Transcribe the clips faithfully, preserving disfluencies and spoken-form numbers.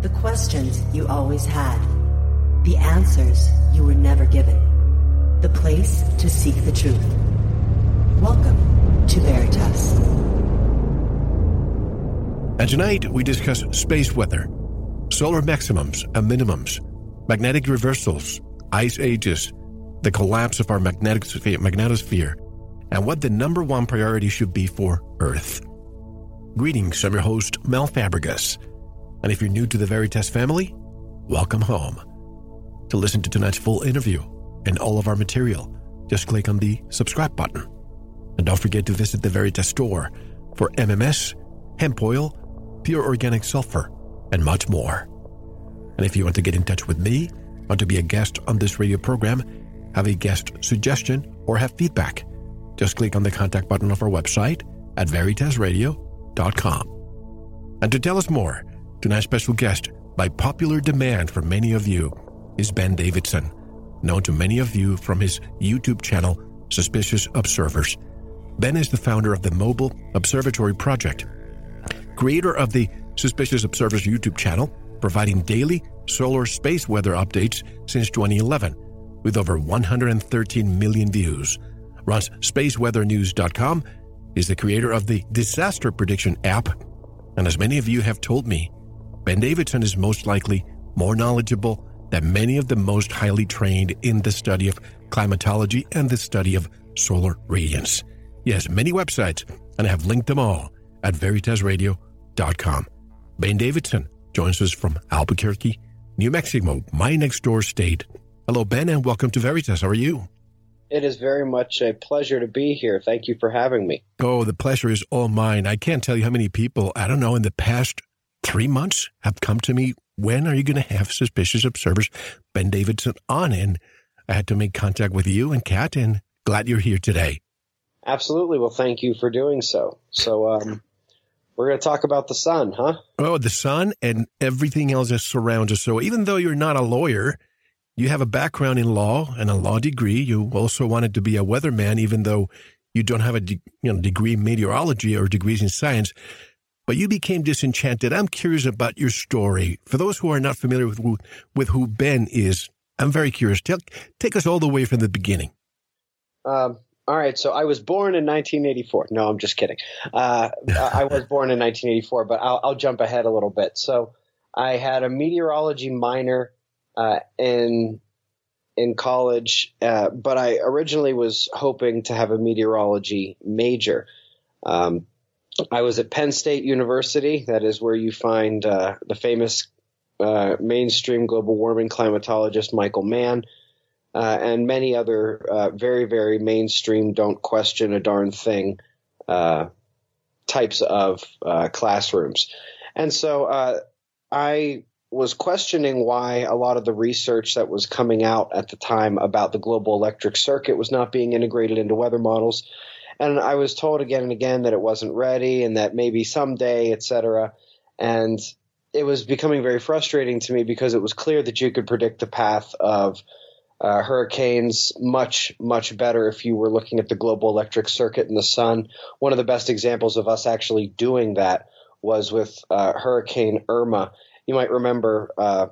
The questions you always had. The answers you were never given. The place to seek the truth. Welcome to Veritas. And tonight we discuss space weather, solar maximums and minimums, magnetic reversals, ice ages, the collapse of our magnetic sphere, magnetosphere, and what the number one priority should be for Earth. Greetings, I'm your host, Mel Fabregas. And if you're new to the Veritas family, welcome home. To listen to tonight's full interview and all of our material, just click on the subscribe button. And don't forget to visit the Veritas store for M M S, hemp oil, pure organic sulfur, and much more. And if you want to get in touch with me, want to be a guest on this radio program, have a guest suggestion, or have feedback, just click on the contact button of our website at Veritas Radio dot com. And to tell us more, tonight's special guest, by popular demand from many of you, is Ben Davidson, known to many of you from his YouTube channel, Suspicious Observers. Ben is the founder of the Mobile Observatory Project, creator of the Suspicious Observers YouTube channel, providing daily solar space weather updates since twenty eleven, with over one hundred thirteen million views. Runs Space Weather News dot com, is the creator of the Disaster Prediction app, and as many of you have told me, Ben Davidson is most likely more knowledgeable than many of the most highly trained in the study of climatology and the study of solar radiance. He has many websites, and I have linked them all at Veritas Radio dot com. Ben Davidson joins us from Albuquerque, New Mexico, my next door state. Hello, Ben, and welcome to Veritas. How are you? It is very much a pleasure to be here. Thank you for having me. Oh, the pleasure is all mine. I can't tell you how many people, I don't know, in the past three months have come to me, when are you going to have Suspicious Observers Ben Davidson on? And I had to make contact with you and Kat, and glad you're here today. Absolutely. Well, thank you for doing so. So um, we're going to talk about the sun, huh? Oh, the sun and everything else that surrounds us. So even though you're not a lawyer, you have a background in law and a law degree. You also wanted to be a weatherman, even though you don't have a de- you know, degree in meteorology or degrees in science. But you became disenchanted. I'm curious about your story. For those who are not familiar with who, with who Ben is, I'm very curious. Tell, take us all the way from the beginning. Um, all right. So I was born in nineteen eighty-four. No, I'm just kidding. Uh, I was born in nineteen eighty-four, but I'll, I'll jump ahead a little bit. So I had a meteorology minor Uh, in in college, uh, but I originally was hoping to have a meteorology major. Um, I was at Penn State University. That is where you find uh, the famous uh, mainstream global warming climatologist Michael Mann uh, and many other uh, very, very mainstream, don't question a darn thing uh, types of uh, classrooms. And so uh, I was questioning why a lot of the research that was coming out at the time about the global electric circuit was not being integrated into weather models. And I was told again and again that it wasn't ready and that maybe someday, et cetera. And it was becoming very frustrating to me because it was clear that you could predict the path of uh, hurricanes much, much better if you were looking at the global electric circuit and the sun. One of the best examples of us actually doing that was with uh, Hurricane Irma. You might remember uh,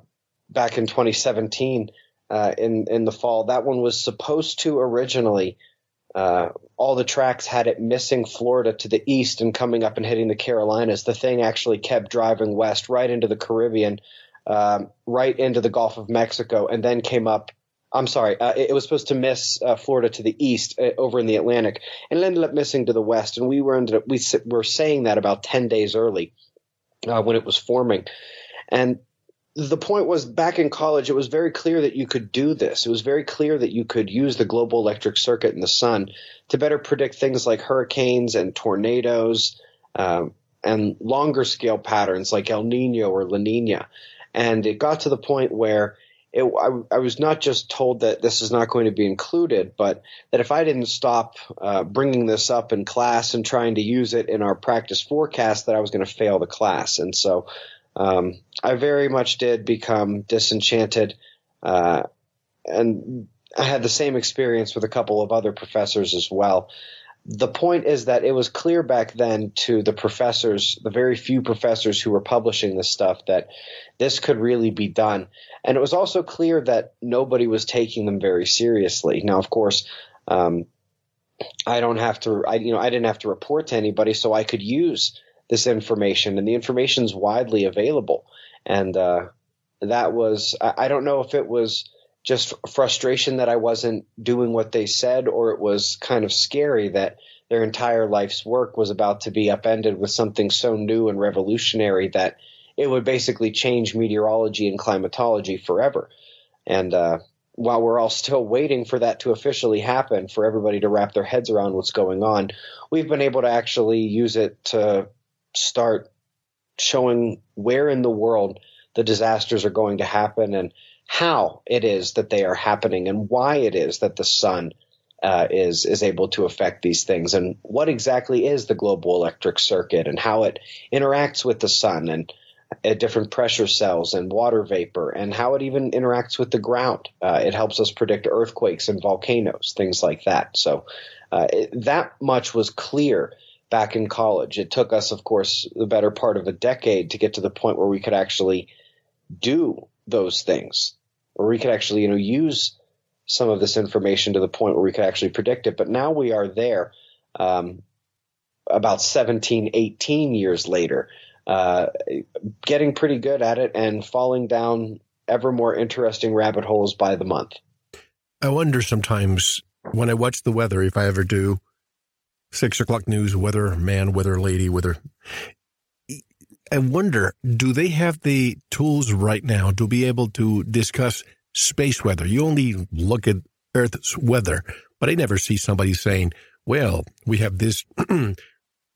back in twenty seventeen uh, in, in the fall, that one was supposed to originally uh, – all the tracks had it missing Florida to the east and coming up and hitting the Carolinas. The thing actually kept driving west right into the Caribbean, um, right into the Gulf of Mexico, and then came up – I'm sorry. Uh, it, it was supposed to miss uh, Florida to the east uh, over in the Atlantic, and it ended up missing to the west. And we were ended up, we were saying that about ten days early uh, when it was forming. And the point was, back in college, it was very clear that you could do this. It was very clear that you could use the global electric circuit and the sun to better predict things like hurricanes and tornadoes um, and longer scale patterns like El Nino or La Nina. And it got to the point where it, I, I was not just told that this is not going to be included, but that if I didn't stop uh, bringing this up in class and trying to use it in our practice forecast, that I was going to fail the class. And so Um, I very much did become disenchanted, uh, and I had the same experience with a couple of other professors as well. The point is that it was clear back then to the professors, the very few professors who were publishing this stuff, that this could really be done. And it was also clear that nobody was taking them very seriously. Now, of course, um, I don't have to, I, you know, I didn't have to report to anybody, so I could use this information, and the information's widely available. And uh, that was, I, I don't know if it was just frustration that I wasn't doing what they said, or it was kind of scary that their entire life's work was about to be upended with something so new and revolutionary that it would basically change meteorology and climatology forever. And uh, while we're all still waiting for that to officially happen, for everybody to wrap their heads around what's going on, we've been able to actually use it to start showing where in the world the disasters are going to happen, and how it is that they are happening, and why it is that the sun uh, is is able to affect these things, and what exactly is the global electric circuit, and how it interacts with the sun and uh, different pressure cells and water vapor, and how it even interacts with the ground. Uh, it helps us predict earthquakes and volcanoes, things like that. So uh, it, that much was clear back in college. It took us, of course, the better part of a decade to get to the point where we could actually do those things, or we could actually, you know, use some of this information to the point where we could actually predict it. But now we are there, um, about seventeen, eighteen years later, uh, getting pretty good at it and falling down ever more interesting rabbit holes by the month. I wonder sometimes when I watch the weather, if I ever do, six o'clock news, weather man, weather lady, weather, I wonder, do they have the tools right now to be able to discuss space weather? You only look at Earth's weather, but I never see somebody saying, well, we have this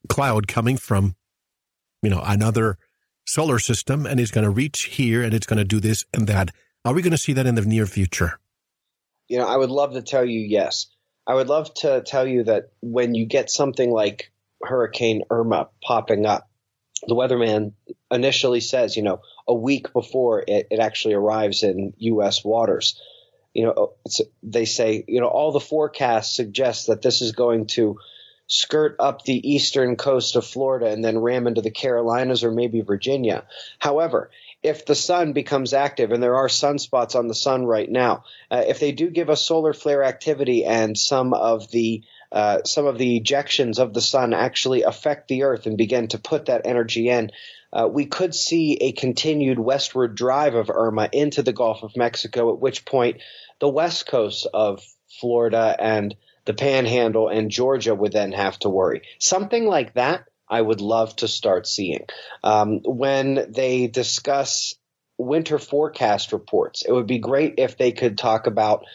cloud coming from, you know, another solar system, and it's going to reach here, and it's going to do this and that. Are we going to see that in the near future? You know, I would love to tell you yes. I would love to tell you that when you get something like Hurricane Irma popping up, the weatherman initially says, you know, a week before it, it actually arrives in U S waters, you know, it's, they say, you know, all the forecasts suggest that this is going to skirt up the eastern coast of Florida and then ram into the Carolinas or maybe Virginia. However, if the sun becomes active, and there are sunspots on the sun right now, uh, if they do give us solar flare activity and some of the Uh, some of the ejections of the sun actually affect the Earth and begin to put that energy in, uh, we could see a continued westward drive of Irma into the Gulf of Mexico, at which point the west coast of Florida and the Panhandle and Georgia would then have to worry. Something like that I would love to start seeing. Um, when they discuss winter forecast reports, it would be great if they could talk about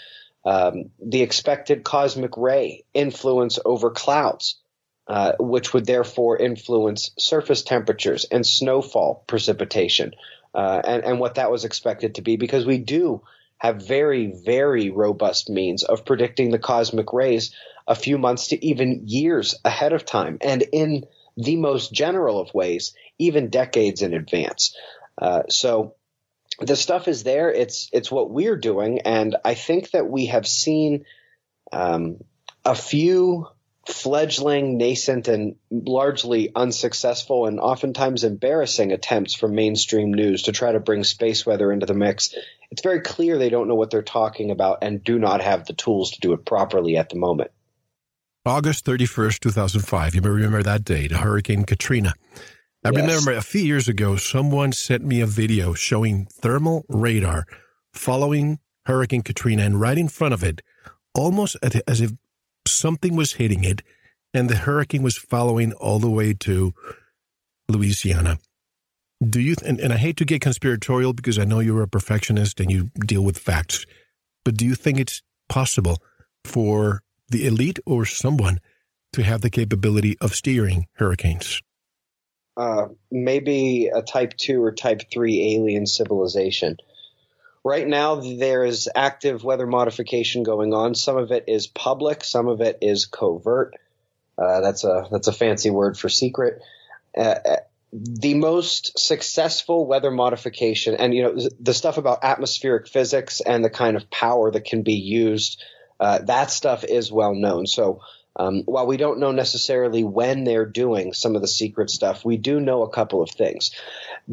Um, the expected cosmic ray influence over clouds, uh, which would therefore influence surface temperatures and snowfall precipitation, uh, and, and what that was expected to be, because we do have very, very robust means of predicting the cosmic rays a few months to even years ahead of time, and in the most general of ways, even decades in advance. Uh, so the stuff is there. It's it's what we're doing, and I think that we have seen um, a few fledgling, nascent, and largely unsuccessful and oftentimes embarrassing attempts from mainstream news to try to bring space weather into the mix. It's very clear they don't know what they're talking about and do not have the tools to do it properly at the moment. August thirty-first, two thousand five. You may remember that date, Hurricane Katrina. I remember a few years ago, someone sent me a video showing thermal radar following Hurricane Katrina, and right in front of it, almost as if something was hitting it, and the hurricane was following all the way to Louisiana. Do you? And, and I hate to get conspiratorial because I know you're a perfectionist and you deal with facts, but do you think it's possible for the elite or someone to have the capability of steering hurricanes? Uh, maybe a type two or type three alien civilization. Right now, there is active weather modification going on. Some of it is public. Some of it is covert. Uh, that's a that's a fancy word for secret. Uh, the most successful weather modification, and you know the stuff about atmospheric physics and the kind of power that can be used, uh, that stuff is well known. So Um, while we don't know necessarily when they're doing some of the secret stuff, we do know a couple of things.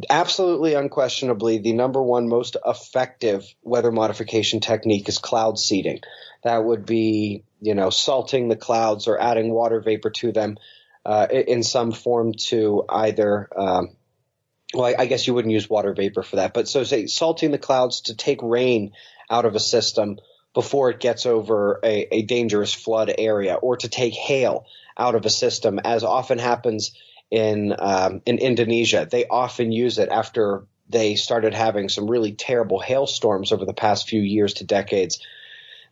Absolutely, unquestionably, the number one most effective weather modification technique is cloud seeding. That would be, you know, salting the clouds or adding water vapor to them uh, in some form to either um, – well, I guess you wouldn't use water vapor for that. But so say salting the clouds to take rain out of a system before it gets over a, a dangerous flood area, or to take hail out of a system, as often happens in um, in Indonesia. They often use it after they started having some really terrible hailstorms over the past few years to decades.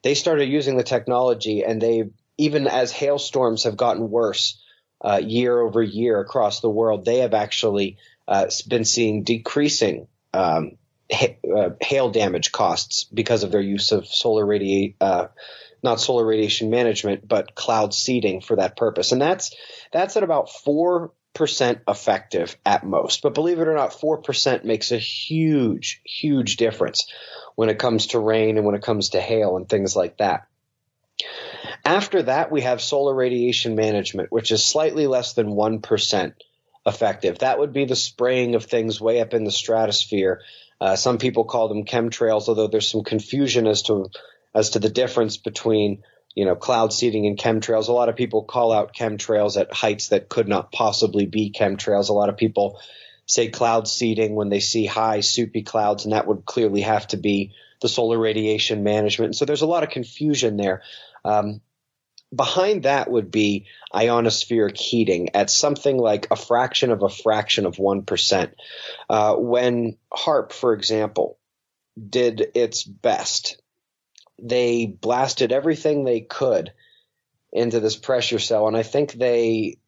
They started using the technology, and they, even as hailstorms have gotten worse uh, year over year across the world, they have actually uh, been seeing decreasing um hail damage costs because of their use of solar radiation, uh, not solar radiation management, but cloud seeding for that purpose. And that's that's at about four percent effective at most. But believe it or not, four percent makes a huge, huge difference when it comes to rain and when it comes to hail and things like that. After that, we have solar radiation management, which is slightly less than one percent effective. That would be the spraying of things way up in the stratosphere. Uh, some people call them chemtrails, although there's some confusion as to as to the difference between, you know, cloud seeding and chemtrails. A lot of people call out chemtrails at heights that could not possibly be chemtrails. A lot of people say cloud seeding when they see high, soupy clouds, and that would clearly have to be the solar radiation management. So there's a lot of confusion there. Um, behind that would be ionospheric heating at something like a fraction of a fraction of one percent. Uh, when HARP, for example, did its best, they blasted everything they could into this pressure cell, and I think they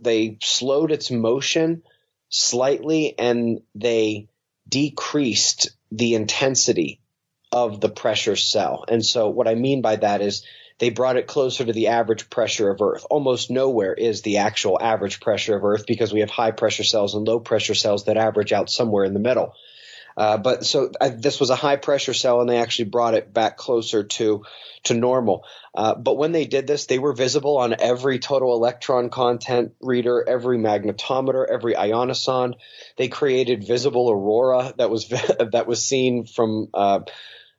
they slowed its motion slightly, and they decreased the intensity of the pressure cell. And so what I mean by that is they brought it closer to the average pressure of Earth. Almost nowhere is the actual average pressure of Earth, because we have high pressure cells and low pressure cells that average out somewhere in the middle. Uh, but so I, this was a high pressure cell, and they actually brought it back closer to to normal. Uh, but when they did this, they were visible on every total electron content reader, every magnetometer, every ionosonde. They created visible aurora that was that was seen from uh,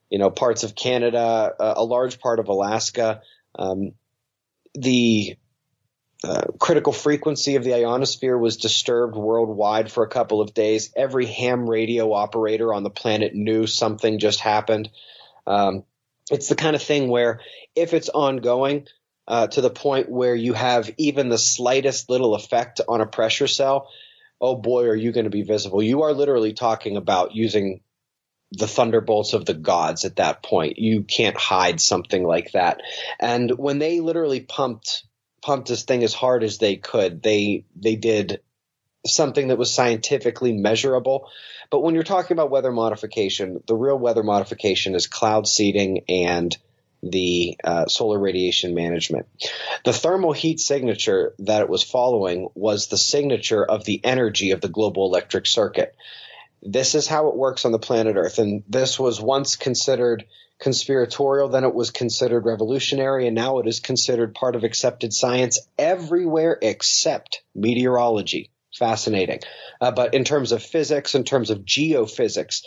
you know, parts of Canada, uh, a large part of Alaska. Um, the uh, critical frequency of the ionosphere was disturbed worldwide for a couple of days. Every ham radio operator on the planet knew something just happened. Um, it's the kind of thing where if it's ongoing uh, to the point where you have even the slightest little effect on a pressure cell, oh boy, are you going to be visible. You are literally talking about using the thunderbolts of the gods at that point. You can't hide something like that. And when they literally pumped pumped this thing as hard as they could, they they did something that was scientifically measurable. But when you're talking about weather modification, the real weather modification is cloud seeding and the uh, solar radiation management. The thermal heat signature that it was following was the signature of the energy of the global electric circuit. This is how it works on the planet Earth, and this was once considered conspiratorial, then it was considered revolutionary, and now it is considered part of accepted science everywhere except meteorology. Fascinating. Uh, but in terms of physics, in terms of geophysics,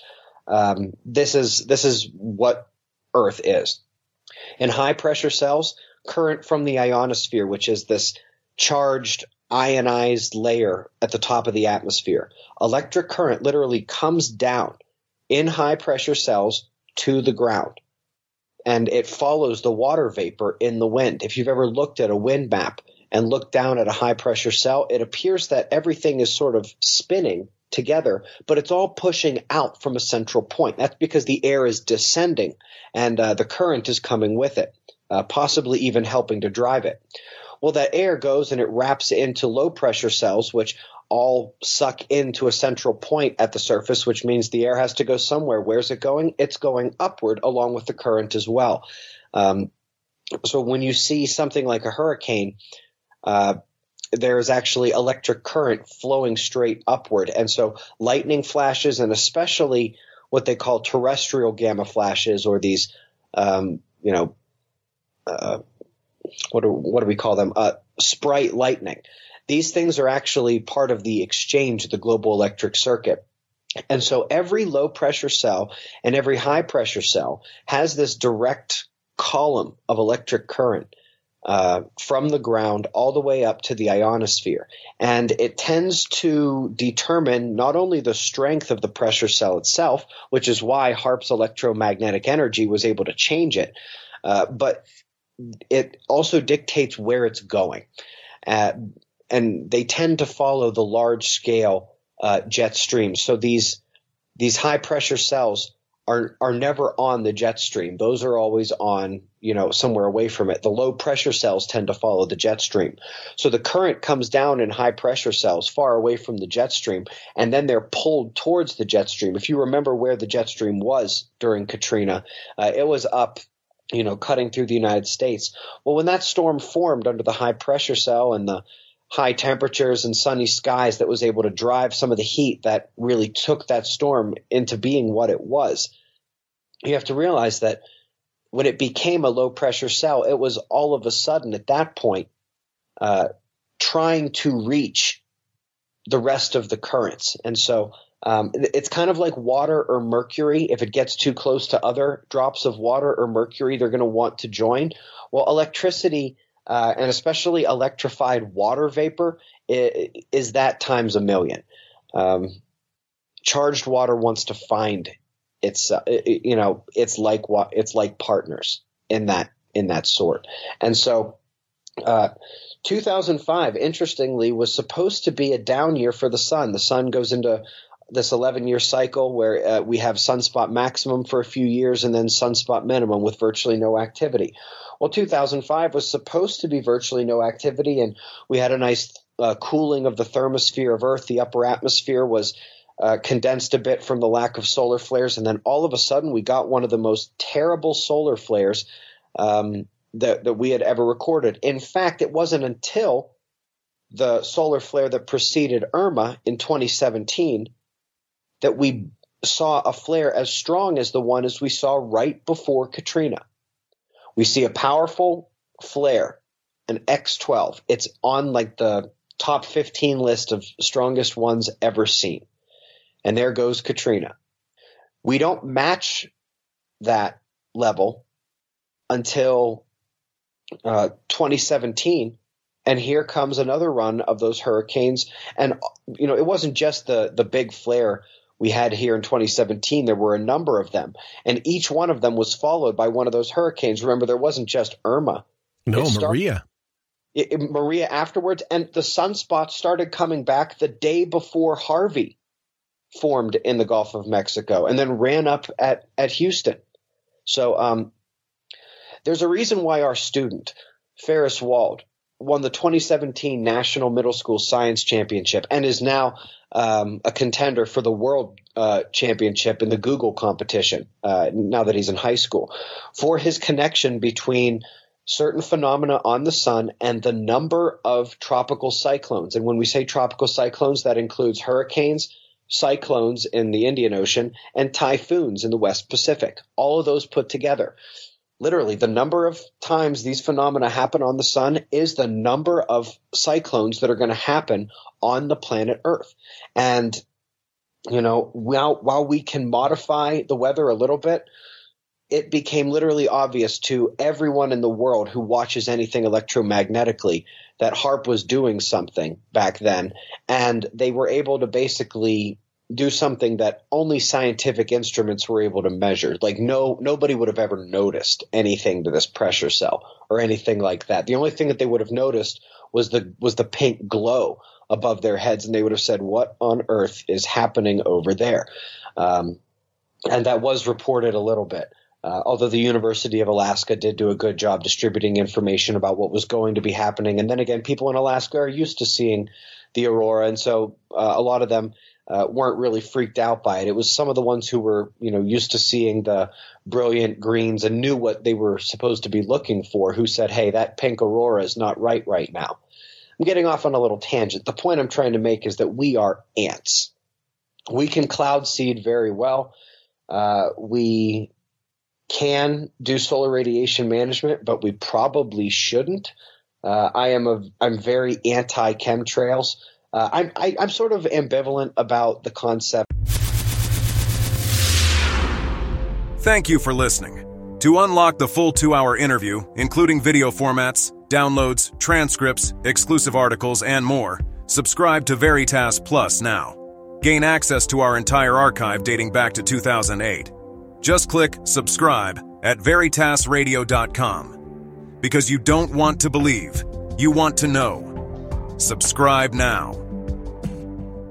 um, this is this is what Earth is. In high-pressure cells, current from the ionosphere, which is this charged ionized layer at the top of the atmosphere. Electric current literally comes down in high pressure cells to the ground, and it follows the water vapor in the wind. If you've ever looked at a wind map and looked down at a high pressure cell, it appears that everything is sort of spinning together, but it's all pushing out from a central point. That's because the air is descending, and uh, the current is coming with it, uh, possibly even helping to drive it. Well, that air goes and it wraps into low pressure cells, which all suck into a central point at the surface, which means the air has to go somewhere. Where's it going? It's going upward along with the current as well. Um, so when you see something like a hurricane, uh, there is actually electric current flowing straight upward. And so lightning flashes, and especially what they call terrestrial gamma flashes, or these, um, you know, uh, what do, what do we call them? Uh, sprite lightning. These things are actually part of the exchange of the global electric circuit. And so every low pressure cell and every high pressure cell has this direct column of electric current uh, from the ground all the way up to the ionosphere. And it tends to determine not only the strength of the pressure cell itself, which is why HARP's electromagnetic energy was able to change it, uh, but it also dictates where it's going. Uh, and they tend to follow the large scale Uh, jet streams. So these these high pressure cells are are never on the jet stream. Those are always on, you know, somewhere away from it. The low pressure cells tend to follow the jet stream. So the current comes down in high pressure cells far away from the jet stream, and then they're pulled towards the jet stream. If you remember where the jet stream was during Katrina, uh, it was up, you know, cutting through the United States. Well, when that storm formed under the high pressure cell and the high temperatures and sunny skies that was able to drive some of the heat that really took that storm into being what it was. You have to realize that when it became a low pressure cell, it was all of a sudden at that point uh, trying to reach the rest of the currents. And so um, it's kind of like water or mercury. If it gets too close to other drops of water or mercury, they're going to want to join. Well, electricity Uh, and especially electrified water vapor is that times a million. Um, charged water wants to find its, uh, it, you know, it's like it's like partners in that in that sort. And so, uh, two thousand five, interestingly, was supposed to be a down year for the sun. The sun goes into this eleven-year cycle where uh, we have sunspot maximum for a few years and then sunspot minimum with virtually no activity. Well, two thousand five was supposed to be virtually no activity, and we had a nice uh, cooling of the thermosphere of Earth. The upper atmosphere was uh, condensed a bit from the lack of solar flares, and then all of a sudden we got one of the most terrible solar flares um, that, that we had ever recorded. In fact, it wasn't until the solar flare that preceded Irma in twenty seventeen that we saw a flare as strong as the one as we saw right before Katrina. We see a powerful flare, an X twelve. It's on like the top fifteen list of strongest ones ever seen. And there goes Katrina. We don't match that level until uh, twenty seventeen. And here comes another run of those hurricanes. And, you know, it wasn't just the, the big flare we had here in twenty seventeen, there were a number of them, and each one of them was followed by one of those hurricanes. Remember, there wasn't just Irma. No, it started, Maria. It, it, Maria afterwards, and the sunspots started coming back the day before Harvey formed in the Gulf of Mexico and then ran up at, at Houston. So um, there's a reason why our student, Ferris Wald, won the twenty seventeen National Middle School Science Championship and is now um, a contender for the World uh, Championship in the Google competition uh, now that he's in high school, for his connection between certain phenomena on the sun and the number of tropical cyclones. And when we say tropical cyclones, that includes hurricanes, cyclones in the Indian Ocean, and typhoons in the West Pacific, all of those put together. Literally, the number of times these phenomena happen on the sun is the number of cyclones that are going to happen on the planet Earth. And, you know, while, while we can modify the weather a little bit, it became literally obvious to everyone in the world who watches anything electromagnetically that HARP was doing something back then. And they were able to basically do something that only scientific instruments were able to measure. Like no, nobody would have ever noticed anything to this pressure cell or anything like that. The only thing that they would have noticed was the, was the pink glow above their heads. And they would have said, what on earth is happening over there? Um, and that was reported a little bit. Uh, although the University of Alaska did do a good job distributing information about what was going to be happening. And then again, people in Alaska are used to seeing the aurora. And so uh, a lot of them, Uh, weren't really freaked out by it. It was some of the ones who were, you know, used to seeing the brilliant greens and knew what they were supposed to be looking for who said, hey, that pink aurora is not right right now. I'm getting off on a little tangent. The point I'm trying to make is that we are ants. We can cloud seed very well. Uh, we can do solar radiation management, but we probably shouldn't. Uh, I am a I'm very anti chemtrails. Uh, I'm I, I'm sort of ambivalent about the concept. Thank you for listening. To unlock the full two-hour interview, including video formats, downloads, transcripts, exclusive articles, and more, subscribe to Veritas Plus now. Gain access to our entire archive dating back to two thousand eight. Just click subscribe at Veritas Radio dot com. Because you don't want to believe, you want to know. Subscribe now.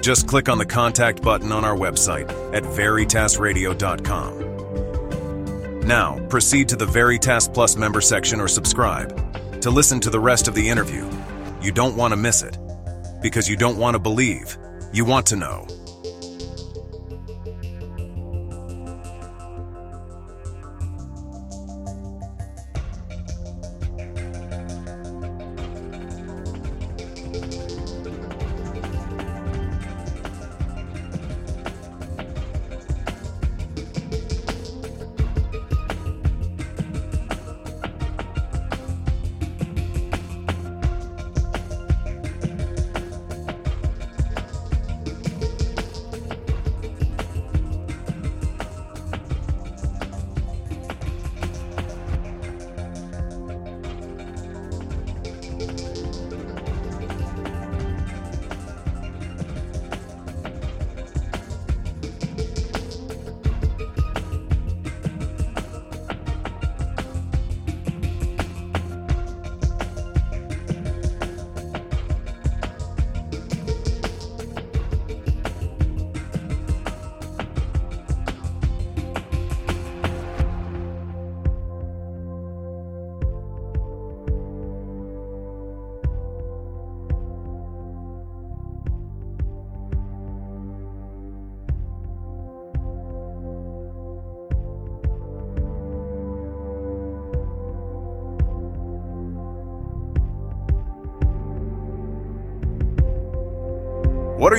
just click on the contact button on our website at Veritas Radio dot com. Now, proceed to the Veritas Plus member section or subscribe to listen to the rest of the interview. You don't want to miss it, because you don't want to believe, you want to know. What are